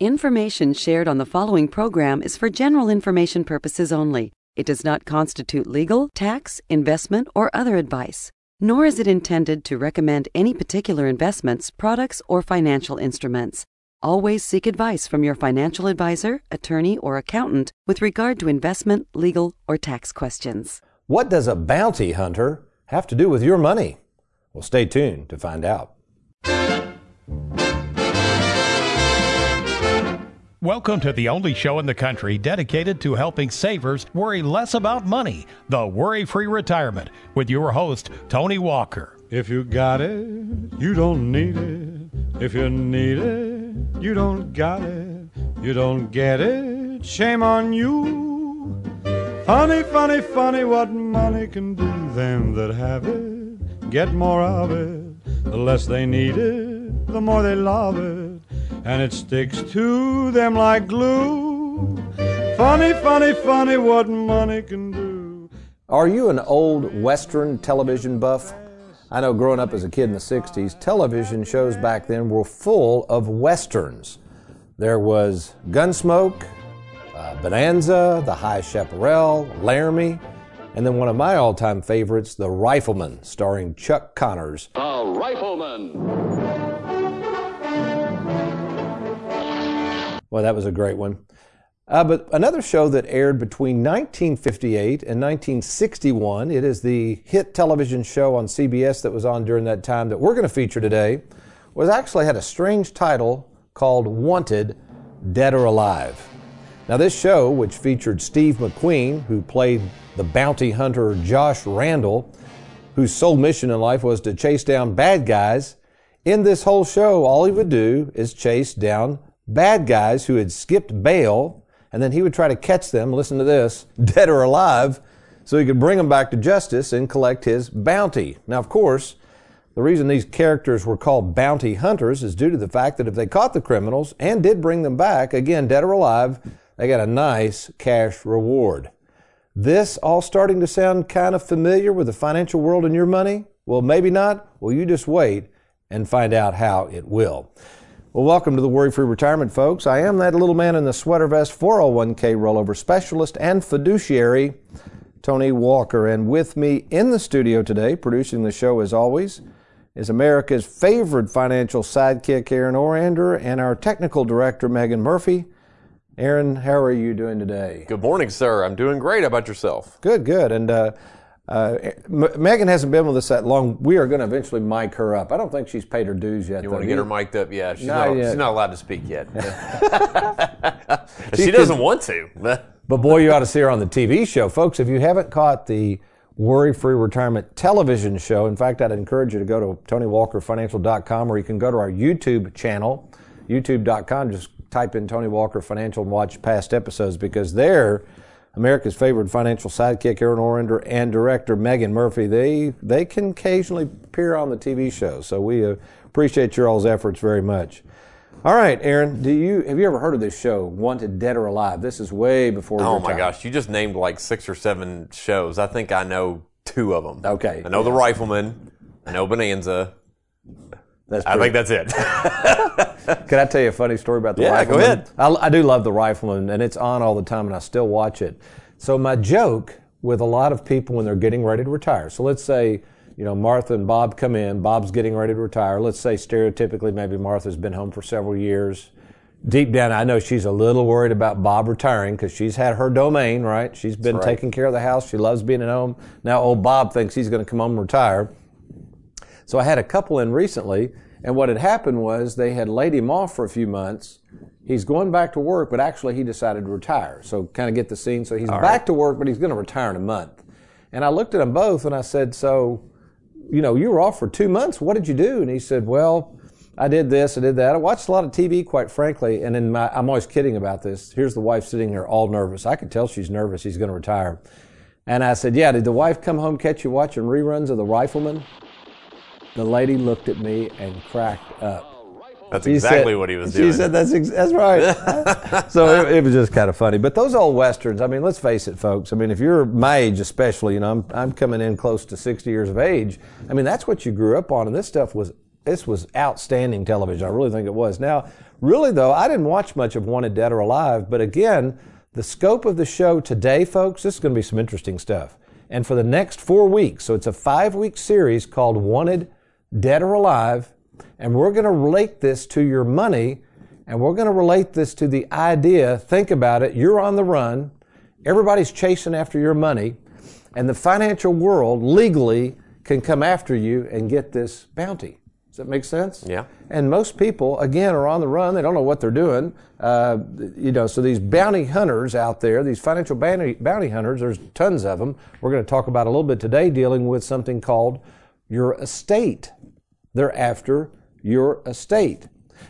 Information shared on the following program is for general information purposes only. It does not constitute legal, tax, investment, or other advice, nor is it intended to recommend any particular investments, products, or financial instruments. Always seek advice from your financial advisor, attorney, or accountant with regard to investment, legal, or tax questions. What does a bounty hunter have to do with your money? Well, stay tuned to find out. Welcome to the only show in the country dedicated to helping savers worry less about money, The Worry-Free Retirement, with your host, Tony Walker. If you got it, you don't need it. If you need it, you don't got it. You don't get it, shame on you. Funny, funny, funny what money can do. Them that have it get more of it. The less they need it, the more they love it. And it sticks to them like glue. Funny, funny, funny what money can do. Are you an old Western television buff? I know growing up as a kid in the 60s, television shows back then were full of Westerns. There was Gunsmoke, Bonanza, The High Chaparral, Laramie, and then one of my all-time favorites, The Rifleman, starring Chuck Connors. The Rifleman. Well, that was a great one. But another show that aired between 1958 and 1961, it is the hit television show on CBS that was on during that time that we're going to feature today, was actually had a strange title called Wanted, Dead or Alive. Now, this show, which featured Steve McQueen, who played the bounty hunter Josh Randall, whose sole mission in life was to chase down bad guys, in this whole show, all he would do is chase down bad guys who had skipped bail, and then he would try to catch them, listen to this, dead or alive, so he could bring them back to justice and collect his bounty. Now, of course, the reason these characters were called bounty hunters is due to the fact that if they caught the criminals and did bring them back, again, dead or alive, they got a nice cash reward. This all starting to sound kind of familiar with the financial world and your money? Well, maybe not. Well, you just wait and find out how it will. Well, welcome to the Worry-Free Retirement, folks. I am that little man in the sweater vest, 401k rollover specialist and fiduciary, Tony Walker. And with me in the studio today, producing the show as always, is America's favorite financial sidekick, Aaron Orender, and our technical director, Megan Murphy. Aaron, how are you doing today? Good morning, sir. I'm doing great. How about yourself? Good, good. And Megan hasn't been with us that long. We are going to eventually mic her up. I don't think she's paid her dues yet. You want to get her mic'd up? Yeah, she's not allowed to speak yet. she doesn't want to. But boy, you ought to see her on the TV show. Folks, if you haven't caught the Worry-Free Retirement television show, in fact, I'd encourage you to go to TonyWalkerFinancial.com, or you can go to our YouTube channel, YouTube.com. Just type in Tony Walker Financial and watch past episodes, because there, America's favorite financial sidekick, Aaron Orender, and director Megan Murphy, they can occasionally appear on the TV show. So we appreciate your all's efforts very much. All right, Aaron, have you ever heard of this show, Wanted, Dead or Alive? This is way before your time. Oh my gosh, you just named like 6 or 7 shows. I think I know 2 of them. Okay. I know The Rifleman. I know Bonanza. I think that's it. Can I tell you a funny story about The Rifleman? Yeah, go ahead. I do love The Rifleman, and it's on all the time, and I still watch it. So my joke with a lot of people when they're getting ready to retire, so let's say, you know, Martha and Bob come in. Bob's getting ready to retire. Let's say stereotypically maybe Martha's been home for several years. Deep down, I know she's a little worried about Bob retiring because she's had her domain, right? She's been taking care of the house. She loves being at home. Now old Bob thinks he's going to come home and retire. So I had a couple in recently, and what had happened was they had laid him off for a few months. He's going back to work, but actually he decided to retire. So kind of get the scene. So he's back to work, but he's going to retire in a month. And I looked at them both and I said, so, you know, you were off for 2 months. What did you do? And he said, well, I did this, I did that. I watched a lot of TV, quite frankly. And in I'm always kidding about this. Here's the wife sitting there all nervous. I could tell she's nervous. He's going to retire. And I said, yeah, did the wife come home, catch you watching reruns of The Rifleman? The lady looked at me and cracked up. That's exactly what he was doing. She said, that's right. So it was just kind of funny. But those old Westerns, I mean, let's face it, folks. I mean, if you're my age especially, you know, I'm coming in close to 60 years of age. I mean, that's what you grew up on. And this stuff was outstanding television. I really think it was. Now, Really, though, I didn't watch much of Wanted Dead or Alive, but again, the scope of the show today, folks, this is going to be some interesting stuff. And for the next 4 weeks, so it's a 5-week series called Wanted Dead or Alive, and we're going to relate this to your money, and we're going to relate this to the idea, think about it, you're on the run, everybody's chasing after your money, and the financial world legally can come after you and get this bounty. Does that make sense? Yeah. And most people, again, are on the run. They don't know what they're doing. So these bounty hunters out there, these financial bounty hunters, there's tons of them. We're going to talk about a little bit today dealing with something called your estate. They're after your estate.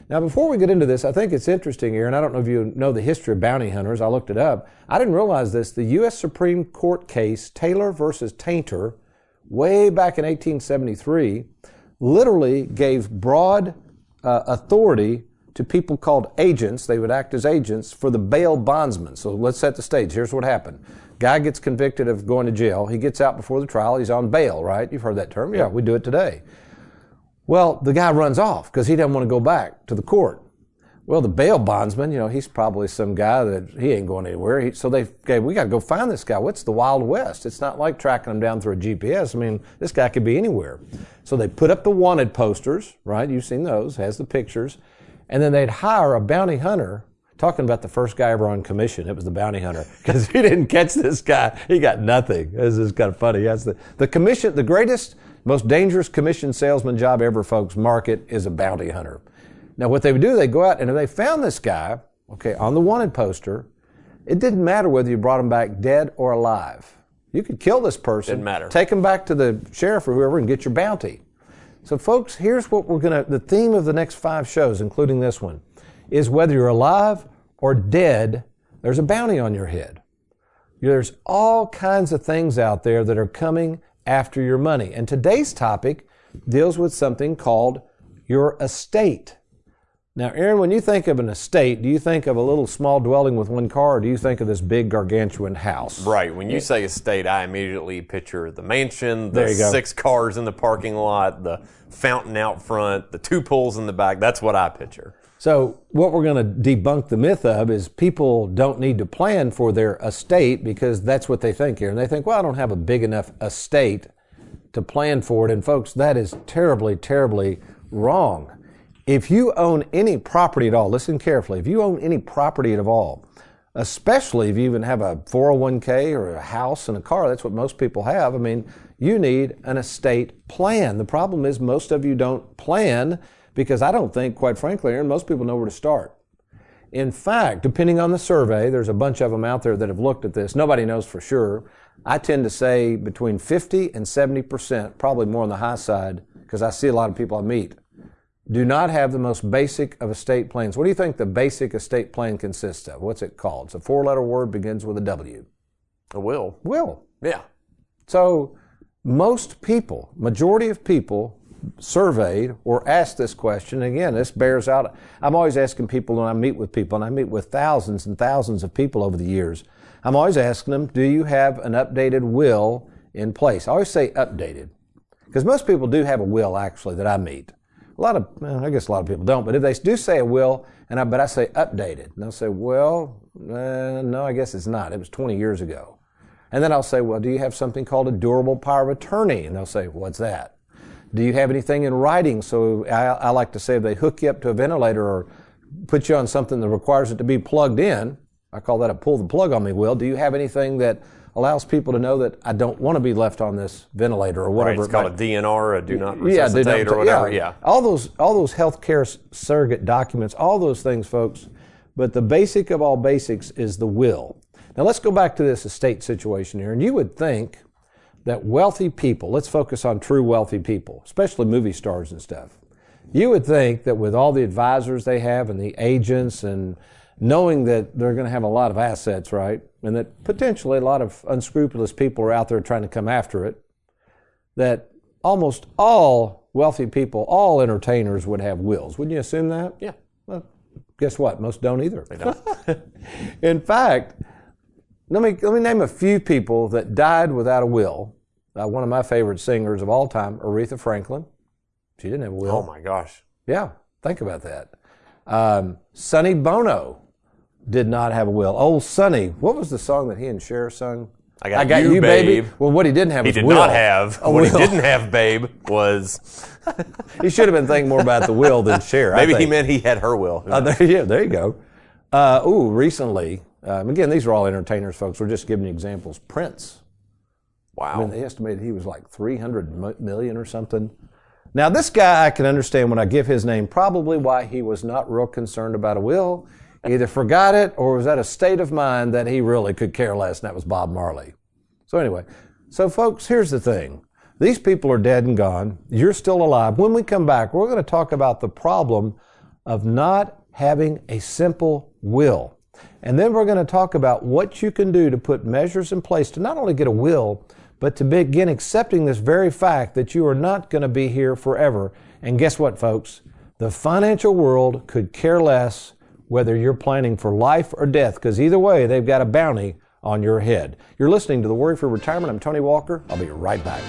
Now, before we get into this, I think it's interesting here, and I don't know if you know the history of bounty hunters. I looked it up. I didn't realize this. The U.S. Supreme Court case, Taylor versus Tainter, way back in 1873, literally gave broad authority to people called agents. They would act as agents for the bail bondsman. So let's set the stage. Here's what happened. Guy gets convicted of going to jail. He gets out before the trial. He's on bail, right? You've heard that term. Yeah, we do it today. Well, the guy runs off because he doesn't want to go back to the court. Well, the bail bondsman, he's probably some guy that he ain't going anywhere. We got to go find this guy. What's the Wild West? It's not like tracking him down through a GPS. I mean, this guy could be anywhere. So they put up the wanted posters, right? You've seen those, has the pictures. And then they'd hire a bounty hunter, talking about the first guy ever on commission. It was the bounty hunter because he didn't catch this guy. He got nothing. This is kind of funny. That's the commission, the greatest, most dangerous commission salesman job ever, folks, market is a bounty hunter. Now, what they would do, they go out, and if they found this guy, on the wanted poster, it didn't matter whether you brought him back dead or alive. You could kill this person, didn't matter. Take him back to the sheriff or whoever and get your bounty. So, folks, here's what the theme of the next 5 shows, including this one, is whether you're alive or dead, there's a bounty on your head. There's all kinds of things out there that are coming after your money. And today's topic deals with something called your estate. Now, Aaron, when you think of an estate, do you think of a little small dwelling with one car, or do you think of this big gargantuan house? Right. When you say estate, I immediately picture the mansion, the 6 cars in the parking lot, the fountain out front, the 2 pools in the back. That's what I picture. So what we're going to debunk the myth of is people don't need to plan for their estate because that's what they think here. And they think, well, I don't have a big enough estate to plan for it. And, folks, that is terribly, terribly wrong. If you own any property at all, listen carefully, if you own any property at all, especially if you even have a 401k or a house and a car, that's what most people have. I mean, you need an estate plan. The problem is most of you don't plan because I don't think, quite frankly, Aaron, most people know where to start. In fact, depending on the survey, there's a bunch of them out there that have looked at this. Nobody knows for sure. I tend to say between 50 and 70%, probably more on the high side, because I see a lot of people I meet, do not have the most basic of estate plans. What do you think the basic estate plan consists of? What's it called? It's a 4-letter word, begins with a W. A will. Will. Yeah. So most people, majority of people, surveyed or asked this question. Again, this bears out. I'm always asking people when I meet with people, and I meet with thousands and thousands of people over the years. I'm always asking them, do you have an updated will in place? I always say updated because most people do have a will actually that I meet. I guess a lot of people don't, but if they do say a will, but I say updated, and they'll say, well, no, I guess it's not. It was 20 years ago. And then I'll say, well, do you have something called a durable power of attorney? And they'll say, what's that? Do you have anything in writing? So I like to say if they hook you up to a ventilator or put you on something that requires it to be plugged in, I call that a pull the plug on me, Will. Do you have anything that allows people to know that I don't want to be left on this ventilator or whatever? Right, it's called a DNR, a do not resuscitate or whatever. Yeah. All those healthcare surrogate documents, all those things, folks. But the basic of all basics is the will. Now let's go back to this estate situation here. And you would think that wealthy people, let's focus on true wealthy people, especially movie stars and stuff. You would think that with all the advisors they have and the agents and knowing that they're going to have a lot of assets, right, and that potentially a lot of unscrupulous people are out there trying to come after it, that almost all wealthy people, all entertainers would have wills. Wouldn't you assume that? Yeah. Well, guess what? Most don't either. They don't. In fact, let me name a few people that died without a will. One of my favorite singers of all time, Aretha Franklin. She didn't have a will. Oh, my gosh. Yeah, think about that. Sonny Bono did not have a will. Old Sonny, what was the song that he and Cher sung? I got you, babe. Well, what he didn't have was a will. He didn't have, babe, was... He should have been thinking more about the will than Cher. Maybe he meant he had her will. There you go. Recently, again, these are all entertainers, folks. We're just giving you examples. Prince. Wow. I mean, they estimated he was like $300 million or something. Now, this guy, I can understand when I give his name, probably why he was not real concerned about a will. Either forgot it or was at a state of mind that he really could care less, and that was Bob Marley. So anyway, so folks, here's the thing. These people are dead and gone. You're still alive. When we come back, we're going to talk about the problem of not having a simple will. And then we're going to talk about what you can do to put measures in place to not only get a will, but to begin accepting this very fact that you are not going to be here forever. And guess what, folks? The financial world could care less whether you're planning for life or death, because either way, they've got a bounty on your head. You're listening to The Worry-Free Retirement. I'm Tony Walker. I'll be right back.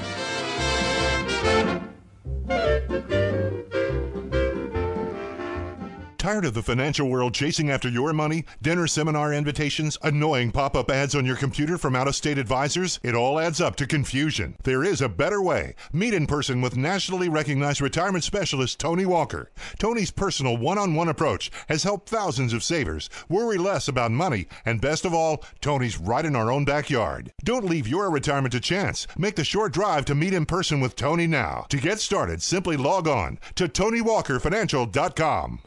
Tired of the financial world chasing after your money? Dinner seminar invitations? Annoying pop-up ads on your computer from out-of-state advisors? It all adds up to confusion. There is a better way. Meet in person with nationally recognized retirement specialist Tony Walker. Tony's personal one-on-one approach has helped thousands of savers worry less about money, and best of all, Tony's right in our own backyard. Don't leave your retirement to chance. Make the short drive to meet in person with Tony now. To get started, simply log on to TonyWalkerFinancial.com.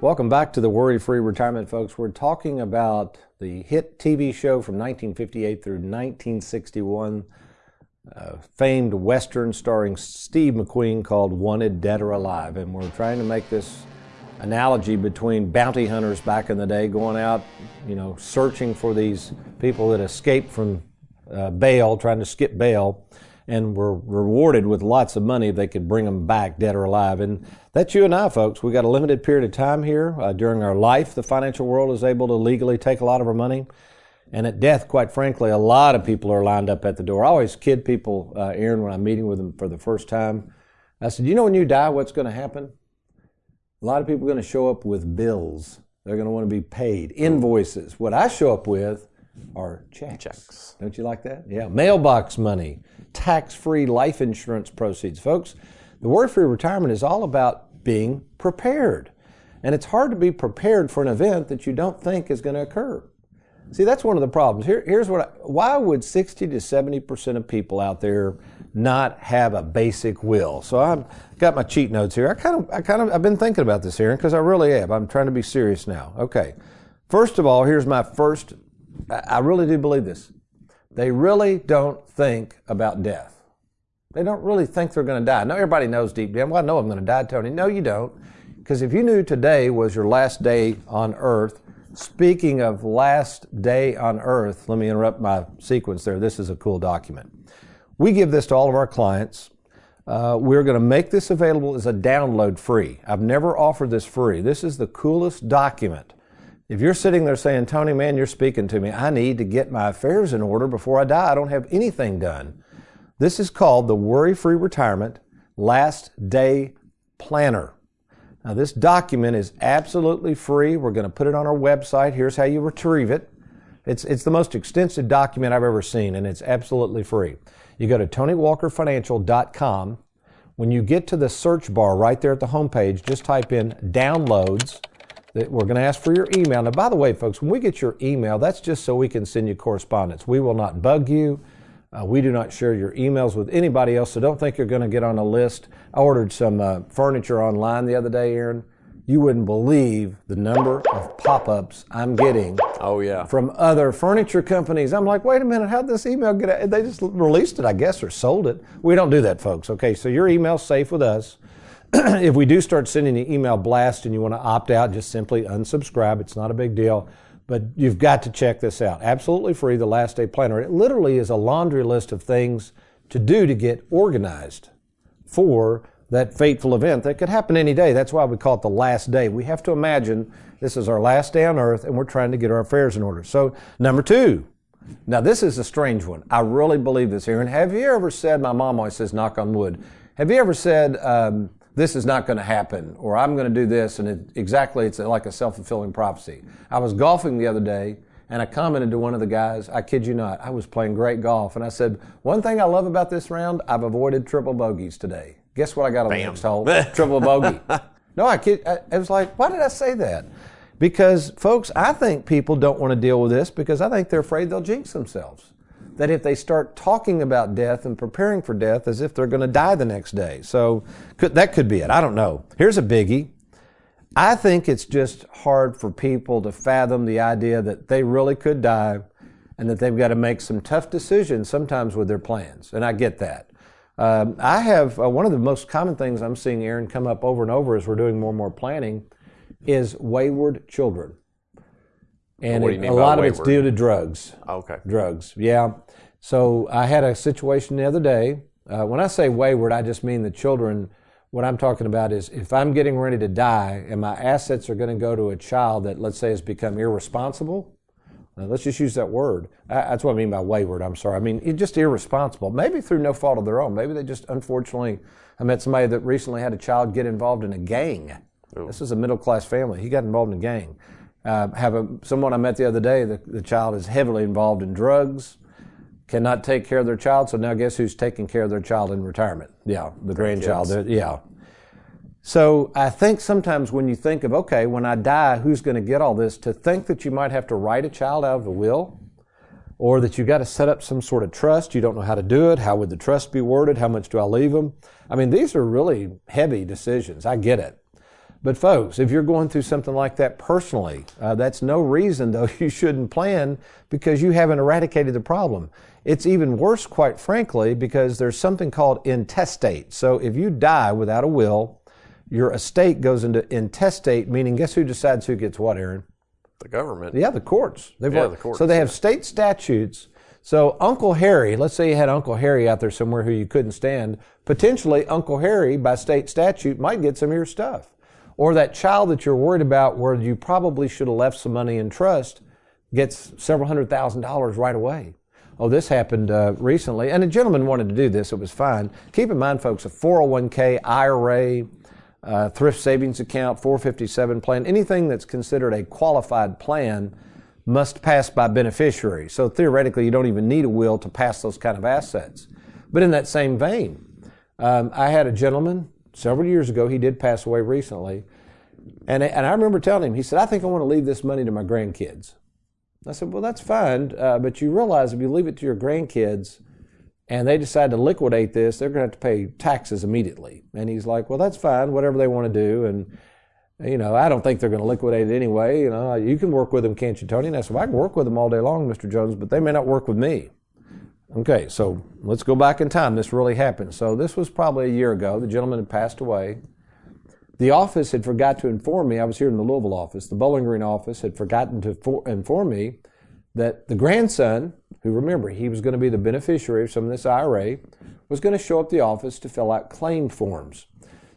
Welcome back to The Worry-Free Retirement, folks. We're talking about the hit TV show from 1958 through 1961, famed Western starring Steve McQueen called Wanted Dead or Alive. And we're trying to make this analogy between bounty hunters back in the day going out, you know, searching for these people that escaped from bail, trying to skip bail, and were rewarded with lots of money if they could bring them back dead or alive. And that's you and I, folks. We got a limited period of time here. During our life, the financial world is able to legally take a lot of our money. And at death, quite frankly, a lot of people are lined up at the door. I always kid people, Aaron, when I'm meeting with them for the first time. I said, you know when you die, what's going to happen? A lot of people are going to show up with bills. They're going to want to be paid. Invoices. What I show up with are checks. Checks. Don't you like that? Yeah. Mailbox money. Tax-free life insurance proceeds. Folks, the Worry-Free Retirement is all about being prepared. And it's hard to be prepared for an event that you don't think is going to occur. See, that's one of the problems. Why would 60 to 70% of people out there not have a basic will? So I've got my cheat notes here. I've been thinking about this, Aaron, because I really have. I'm trying to be serious now. Okay. First of all, here's my first. I really do believe this. They really don't think about death. They don't really think they're going to die. Now, everybody knows deep down, well, I know I'm going to die, Tony. No, you don't. Because if you knew today was your last day on earth, speaking of last day on earth, let me interrupt my sequence there. This is a cool document. We give this to all of our clients. We're going to make this available as a download free. I've never offered this free. This is the coolest document. If you're sitting there saying, Tony, man, you're speaking to me. I need to get my affairs in order before I die. I don't have anything done. This is called the Worry-Free Retirement Last Day Planner. Now, this document is absolutely free. We're going to put it on our website. Here's how you retrieve it. It's the most extensive document I've ever seen, and it's absolutely free. You go to TonyWalkerFinancial.com. When you get to the search bar right there at the homepage, just type in downloads. We're going to ask for your email. Now, by the way, folks, when we get your email, that's just so we can send you correspondence. We will not bug you. We do not share your emails with anybody else, so don't think you're going to get on a list. I ordered some furniture online the other day, Aaron. You wouldn't believe the number of pop-ups I'm getting from other furniture companies. I'm like, wait a minute, how'd this email get out? They just released it, I guess, or sold it. We don't do that, folks. Okay, so your email's safe with us. If we do start sending you email blast and you want to opt out, just simply unsubscribe. It's not a big deal. But you've got to check this out. Absolutely free, the Last Day Planner. It literally is a laundry list of things to do to get organized for that fateful event that could happen any day. That's why we call it the last day. We have to imagine this is our last day on earth and we're trying to get our affairs in order. So, number two. Now, this is a strange one. I really believe this here. And have you ever said, my mom always says, knock on wood, have you ever said, this is not going to happen, or I'm going to do this, and it's like a self-fulfilling prophecy. I was golfing the other day, and I commented to one of the guys, I kid you not, I was playing great golf, and I said, one thing I love about this round, I've avoided triple bogeys today. Guess what I got on the next hole? Triple bogey. No, I was like, why did I say that? Because, folks, I think people don't want to deal with this because I think they're afraid they'll jinx themselves. That if they start talking about death and preparing for death as if they're going to die the next day. So that could be it. I don't know. Here's a biggie. I think it's just hard for people to fathom the idea that they really could die and that they've got to make some tough decisions sometimes with their plans. And I get that. I have one of the most common things I'm seeing, Aaron, come up over and over as we're doing more and more planning is wayward children. And a lot of it's due to drugs. Okay. Drugs, yeah. So I had a situation the other day. When I say wayward, I just mean the children. What I'm talking about is if I'm getting ready to die and my assets are going to go to a child that, let's say, has become irresponsible, let's just use that word. That's what I mean by wayward. I'm sorry. I mean, just irresponsible, maybe through no fault of their own. Maybe they just, unfortunately, I met somebody that recently had a child get involved in a gang. Ooh. This is a middle-class family. He got involved in a gang. Someone I met the other day, the child is heavily involved in drugs, cannot take care of their child, so now guess who's taking care of their child in retirement? Yeah, the grandchild. Yeah. So I think sometimes when you think of, okay, when I die, who's going to get all this, to think that you might have to write a child out of a will or that you got to set up some sort of trust. You don't know how to do it. How would the trust be worded? How much do I leave them? I mean, these are really heavy decisions. I get it. But folks, if you're going through something like that personally, that's no reason, though, you shouldn't plan because you haven't eradicated the problem. It's even worse, quite frankly, because there's something called intestate. So if you die without a will, your estate goes into intestate, meaning guess who decides who gets what, Aaron? The government. Yeah, the courts. The courts. So they have state statutes. So Uncle Harry, let's say you had Uncle Harry out there somewhere who you couldn't stand, potentially Uncle Harry, by state statute, might get some of your stuff. Or that child that you're worried about where you probably should have left some money in trust gets several $100,000 right away. Oh, this happened recently, and a gentleman wanted to do this. It was fine. Keep in mind, folks, a 401k, IRA, thrift savings account, 457 plan, anything that's considered a qualified plan must pass by beneficiary. So theoretically, you don't even need a will to pass those kind of assets. But in that same vein, I had a gentleman several years ago, he did pass away recently. And I remember telling him, he said, I think I want to leave this money to my grandkids. I said, well, that's fine. But you realize if you leave it to your grandkids and they decide to liquidate this, they're going to have to pay taxes immediately. And he's like, well, that's fine, whatever they want to do. And, you know, I don't think they're going to liquidate it anyway. You know, you can work with them, can't you, Tony? And I said, well, I can work with them all day long, Mr. Jones, but they may not work with me. Okay, so let's go back in time. This really happened. So this was probably a year ago. The gentleman had passed away. The office had forgot to inform me. I was here in the Louisville office. The Bowling Green office had forgotten to inform me that the grandson, who remember, he was going to be the beneficiary of some of this IRA, was going to show up the office to fill out claim forms.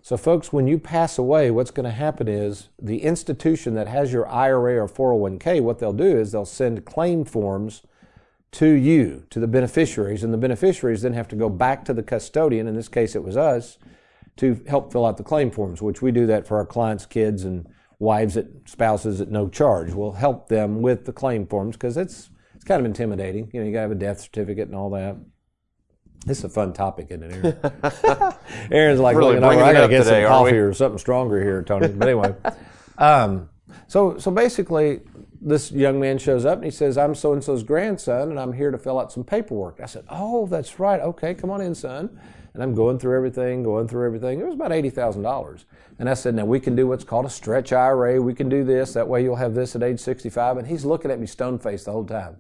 So folks, when you pass away, what's going to happen is the institution that has your IRA or 401k, what they'll do is they'll send claim forms to you, to the beneficiaries, and the beneficiaries then have to go back to the custodian, in this case it was us, to help fill out the claim forms, which we do that for our clients' kids and wives, spouses at no charge. We'll help them with the claim forms because it's kind of intimidating. You know, you got to have a death certificate and all that. This is a fun topic, isn't it, Aaron? Aaron's like, really looking over, I got to get some coffee or something stronger here, Tony. But anyway, so basically, this young man shows up and he says, I'm so-and-so's grandson and I'm here to fill out some paperwork. I said, oh, that's right. Okay, come on in, son. And I'm going through everything. It was about $80,000. And I said, now we can do what's called a stretch IRA. We can do this. That way you'll have this at age 65. And he's looking at me stone-faced the whole time.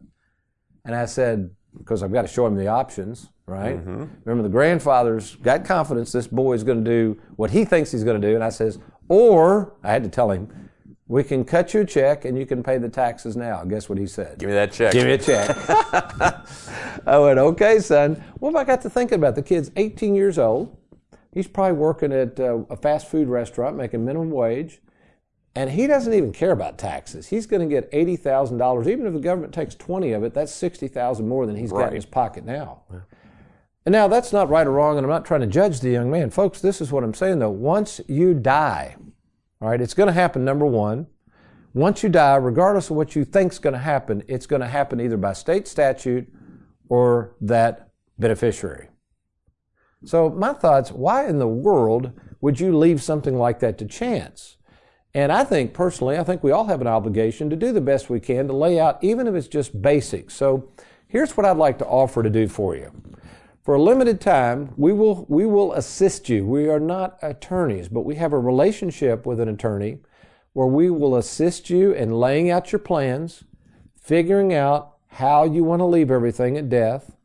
And I said, because I've got to show him the options, right? Mm-hmm. Remember, the grandfather's got confidence this boy is going to do what he thinks he's going to do. And I says, or, I had to tell him, we can cut you a check and you can pay the taxes now. Guess what he said? Give me that check. Give me a check. I went, okay, son. Well, I got to thinking about it. The kid's 18 years old. He's probably working at a fast food restaurant making minimum wage, and he doesn't even care about taxes. He's going to get $80,000. Even if the government takes 20 of it, that's $60,000 more than he's got in his pocket now. Yeah. And now, that's not right or wrong, and I'm not trying to judge the young man. Folks, this is what I'm saying, though. Once you die, all right, it's going to happen, number one. Once you die, regardless of what you think's going to happen, it's going to happen either by state statute or that beneficiary. So my thoughts, why in the world would you leave something like that to chance? And I think, personally, I think we all have an obligation to do the best we can to lay out, even if it's just basics. So here's what I'd like to offer to do for you. For a limited time, we will assist you. We are not attorneys, but we have a relationship with an attorney where we will assist you in laying out your plans, figuring out how you want to leave everything at death.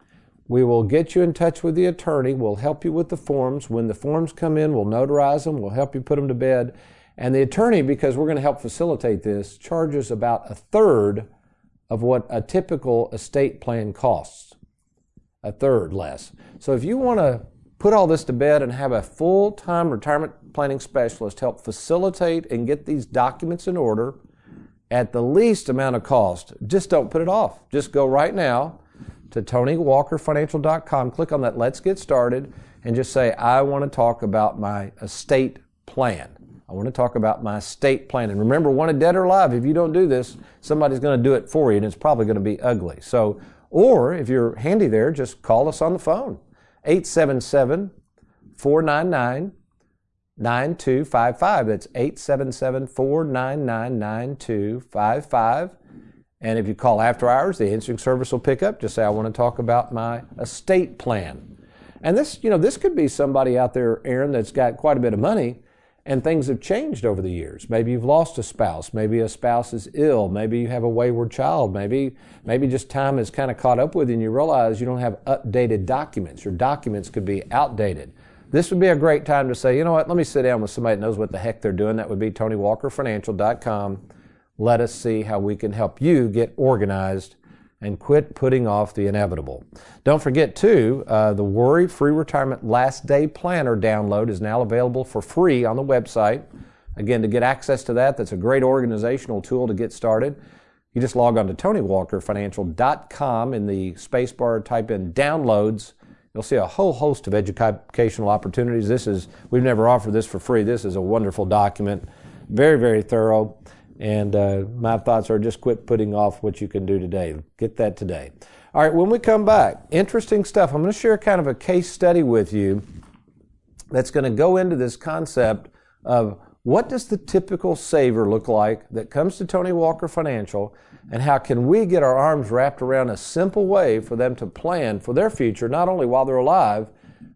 We will get you in touch with the attorney. We'll help you with the forms. When the forms come in, we'll notarize them. We'll help you put them to bed. And the attorney, because we're going to help facilitate this, charges about 1/3 of what a typical estate plan costs. 1/3 less. So if you want to put all this to bed and have a full-time retirement planning specialist help facilitate and get these documents in order at the least amount of cost, just don't put it off. Just go right now to TonyWalkerFinancial.com, click on that Let's Get Started, and just say, I want to talk about my estate plan. I want to talk about my estate plan. And remember, wanted dead or alive, if you don't do this, somebody's going to do it for you, and it's probably going to be ugly. So, or if you're handy there, just call us on the phone, 877-499-9255. That's 877-499-9255. And if you call after hours, the answering service will pick up. Just say, I want to talk about my estate plan. And this, you know, this could be somebody out there, Aaron, that's got quite a bit of money, and things have changed over the years. Maybe you've lost a spouse. Maybe a spouse is ill. Maybe you have a wayward child. Maybe just time has kind of caught up with you and you realize you don't have updated documents. Your documents could be outdated. This would be a great time to say, you know what, let me sit down with somebody that knows what the heck they're doing. That would be TonyWalkerFinancial.com. Let us see how we can help you get organized and quit putting off the inevitable. Don't forget, too, the Worry-Free Retirement Last Day Planner download is now available for free on the website. Again, to get access to that, that's a great organizational tool to get started. You just log on to TonyWalkerFinancial.com. In the space bar, type in downloads. You'll see a whole host of educational opportunities. We've never offered this for free. This is a wonderful document. Very, very thorough. And my thoughts are just quit putting off what you can do today. Get that today. All right, when we come back, interesting stuff. I'm going to share kind of a case study with you that's going to go into this concept of what does the typical saver look like that comes to Tony Walker Financial, and how can we get our arms wrapped around a simple way for them to plan for their future, not only while they're alive,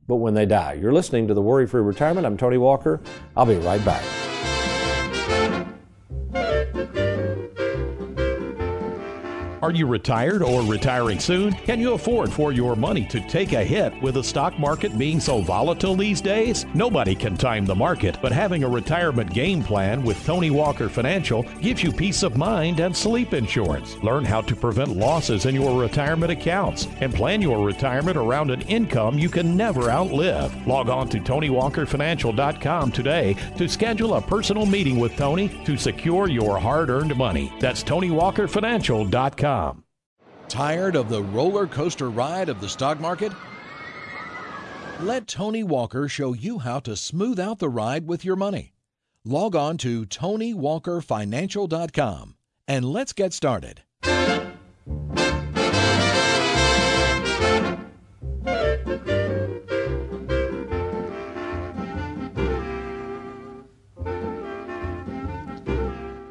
but when they die. You're listening to The Worry-Free Retirement. I'm Tony Walker. I'll be right back. Are you retired or retiring soon? Can you afford for your money to take a hit with the stock market being so volatile these days? Nobody can time the market, but having a retirement game plan with Tony Walker Financial gives you peace of mind and sleep insurance. Learn how to prevent losses in your retirement accounts and plan your retirement around an income you can never outlive. Log on to TonyWalkerFinancial.com today to schedule a personal meeting with Tony to secure your hard-earned money. That's TonyWalkerFinancial.com. Tired of the roller coaster ride of the stock market? Let Tony Walker show you how to smooth out the ride with your money. Log on to TonyWalkerFinancial.com and let's get started.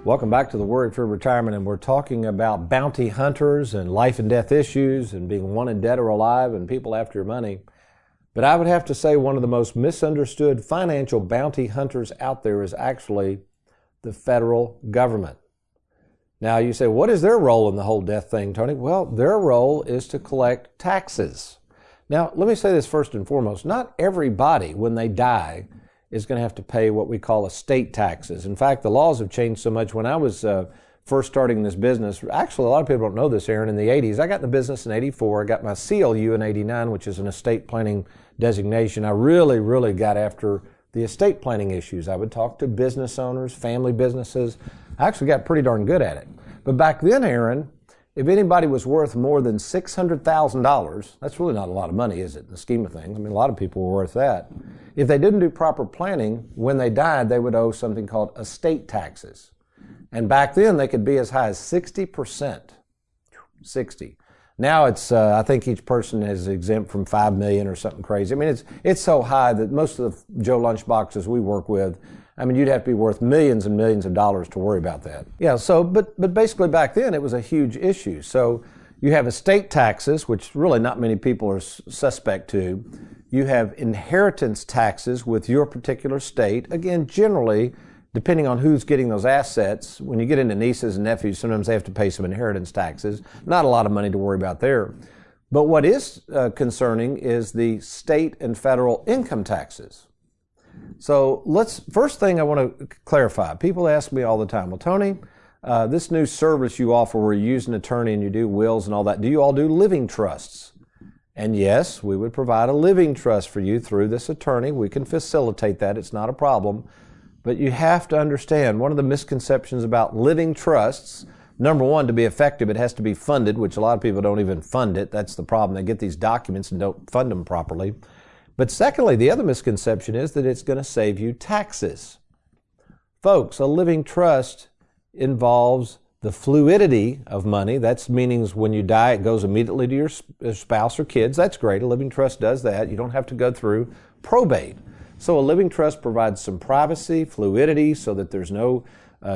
Welcome back to The Worry-Free Retirement, and we're talking about bounty hunters and life and death issues and being wanted dead or alive and people after your money. But I would have to say one of the most misunderstood financial bounty hunters out there is actually the federal government. Now you say, what is their role in the whole death thing, Tony? Well, their role is to collect taxes. Now, let me say this first and foremost. Not everybody, when they die, is going to have to pay what we call estate taxes. In fact, the laws have changed so much. When I was first starting this business. Actually, a lot of people don't know this, Aaron. In the 80s, I got in the business in 84. I got my CLU in 89, which is an estate planning designation. I really, got after the estate planning issues. I would talk to business owners, family businesses. I actually got pretty darn good at it. But back then, Aaron, if anybody was worth more than $600,000, that's really not a lot of money, is it, in the scheme of things? I mean, a lot of people were worth that. If they didn't do proper planning, when they died, they would owe something called estate taxes. And back then, they could be as high as 60%. 60. Now it's, I think each person is exempt from $5 million or something crazy. I mean, it's so high that most of the Joe Lunchboxes we work with, I mean, you'd have to be worth millions and millions of dollars to worry about that. Yeah, so, but basically back then it was a huge issue. So you have estate taxes, which really not many people are suspect to. You have inheritance taxes with your particular state. Again, generally, depending on who's getting those assets, when you get into nieces and nephews, sometimes they have to pay some inheritance taxes. Not a lot of money to worry about there. But what is concerning is the state and federal income taxes. So let's, first thing I want to clarify, people ask me all the time, well, Tony, this new service you offer where you use an attorney and you do wills and all that, do you all do living trusts? And yes, we would provide a living trust for you through this attorney. We can facilitate that. It's not a problem. But you have to understand, one of the misconceptions about living trusts, number one, to be effective, it has to be funded, which a lot of people don't even fund it. That's the problem. They get these documents and don't fund them properly. But secondly, the other misconception is that it's going to save you taxes. Folks, a living trust involves the fluidity of money. That's meaning when you die, it goes immediately to your spouse or kids. That's great. A living trust does that. You don't have to go through probate. So a living trust provides some privacy, fluidity, so that there's no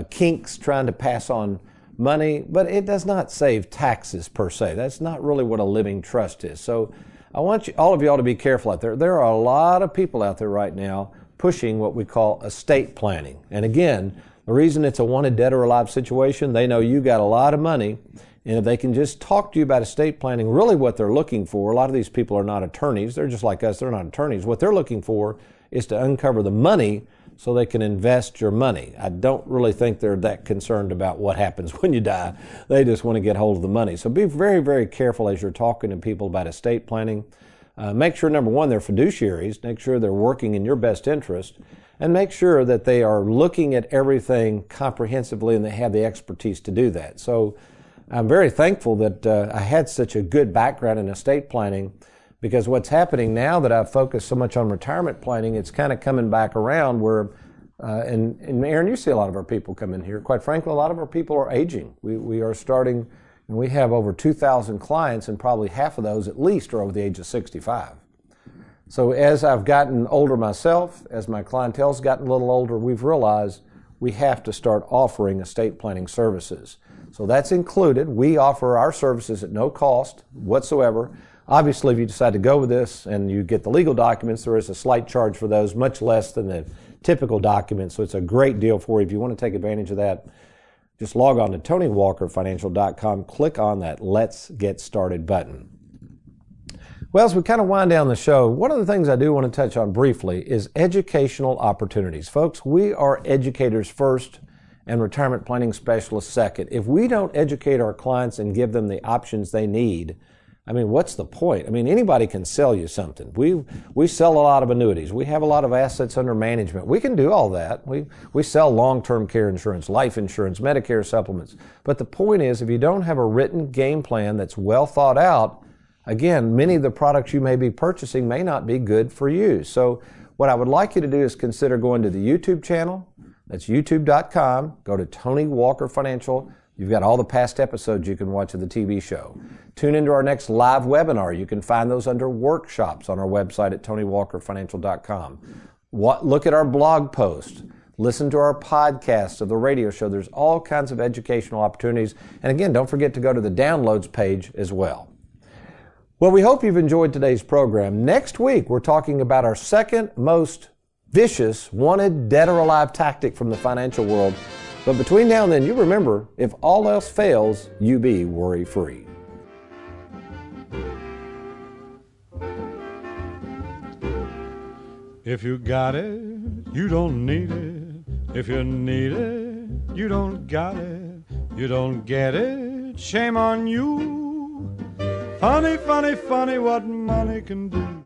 kinks trying to pass on money, but it does not save taxes per se. That's not really what a living trust is. So I want you, all of y'all to be careful out there. There are a lot of people out there right now pushing what we call estate planning. And again, the reason it's a wanted dead or alive situation, they know you got a lot of money, and if they can just talk to you about estate planning, really what they're looking for, a lot of these people are not attorneys. They're just like us. They're not attorneys. What they're looking for is to uncover the money so they can invest your money. I don't really think they're that concerned about what happens when you die. They just want to get hold of the money. So be very, very careful as you're talking to people about estate planning. Make sure, number one, they're fiduciaries. Make sure they're working in your best interest. And make sure that they are looking at everything comprehensively and they have the expertise to do that. So I'm very thankful that I had such a good background in estate planning, because what's happening now that I've focused so much on retirement planning, it's kind of coming back around where, and Aaron, you see a lot of our people come in here. Quite frankly, a lot of our people are aging. We are starting, and we have over 2,000 clients, and probably half of those at least are over the age of 65. So as I've gotten older myself, as my clientele's gotten a little older, we've realized we have to start offering estate planning services. So that's included. We offer our services at no cost whatsoever. Obviously, if you decide to go with this and you get the legal documents, there is a slight charge for those, much less than the typical documents. So it's a great deal for you. If you want to take advantage of that, just log on to TonyWalkerFinancial.com, click on that Let's Get Started button. Well, as we kind of wind down the show, one of the things I do want to touch on briefly is educational opportunities. Folks, we are educators first and retirement planning specialists second. If we don't educate our clients and give them the options they need, I mean, what's the point? I mean, anybody can sell you something. We sell a lot of annuities. We have a lot of assets under management. We can do all that. We sell long-term care insurance, life insurance, Medicare supplements. But the point is, if you don't have a written game plan that's well thought out, again, many of the products you may be purchasing may not be good for you. So what I would like you to do is consider going to the YouTube channel. That's youtube.com. Go to Tony Walker Financial. You've got all the past episodes you can watch of the TV show. Tune into our next live webinar. You can find those under workshops on our website at TonyWalkerFinancial.com. Look at our blog post. Listen to our podcast of the radio show. There's all kinds of educational opportunities. And again, don't forget to go to the downloads page as well. Well, we hope you've enjoyed today's program. Next week, we're talking about our second most vicious wanted dead or alive tactic from the financial world. But between now and then, you remember, if all else fails, you be worry-free. If you got it, you don't need it. If you need it, you don't got it. You don't get it, shame on you. Funny, funny, funny what money can do.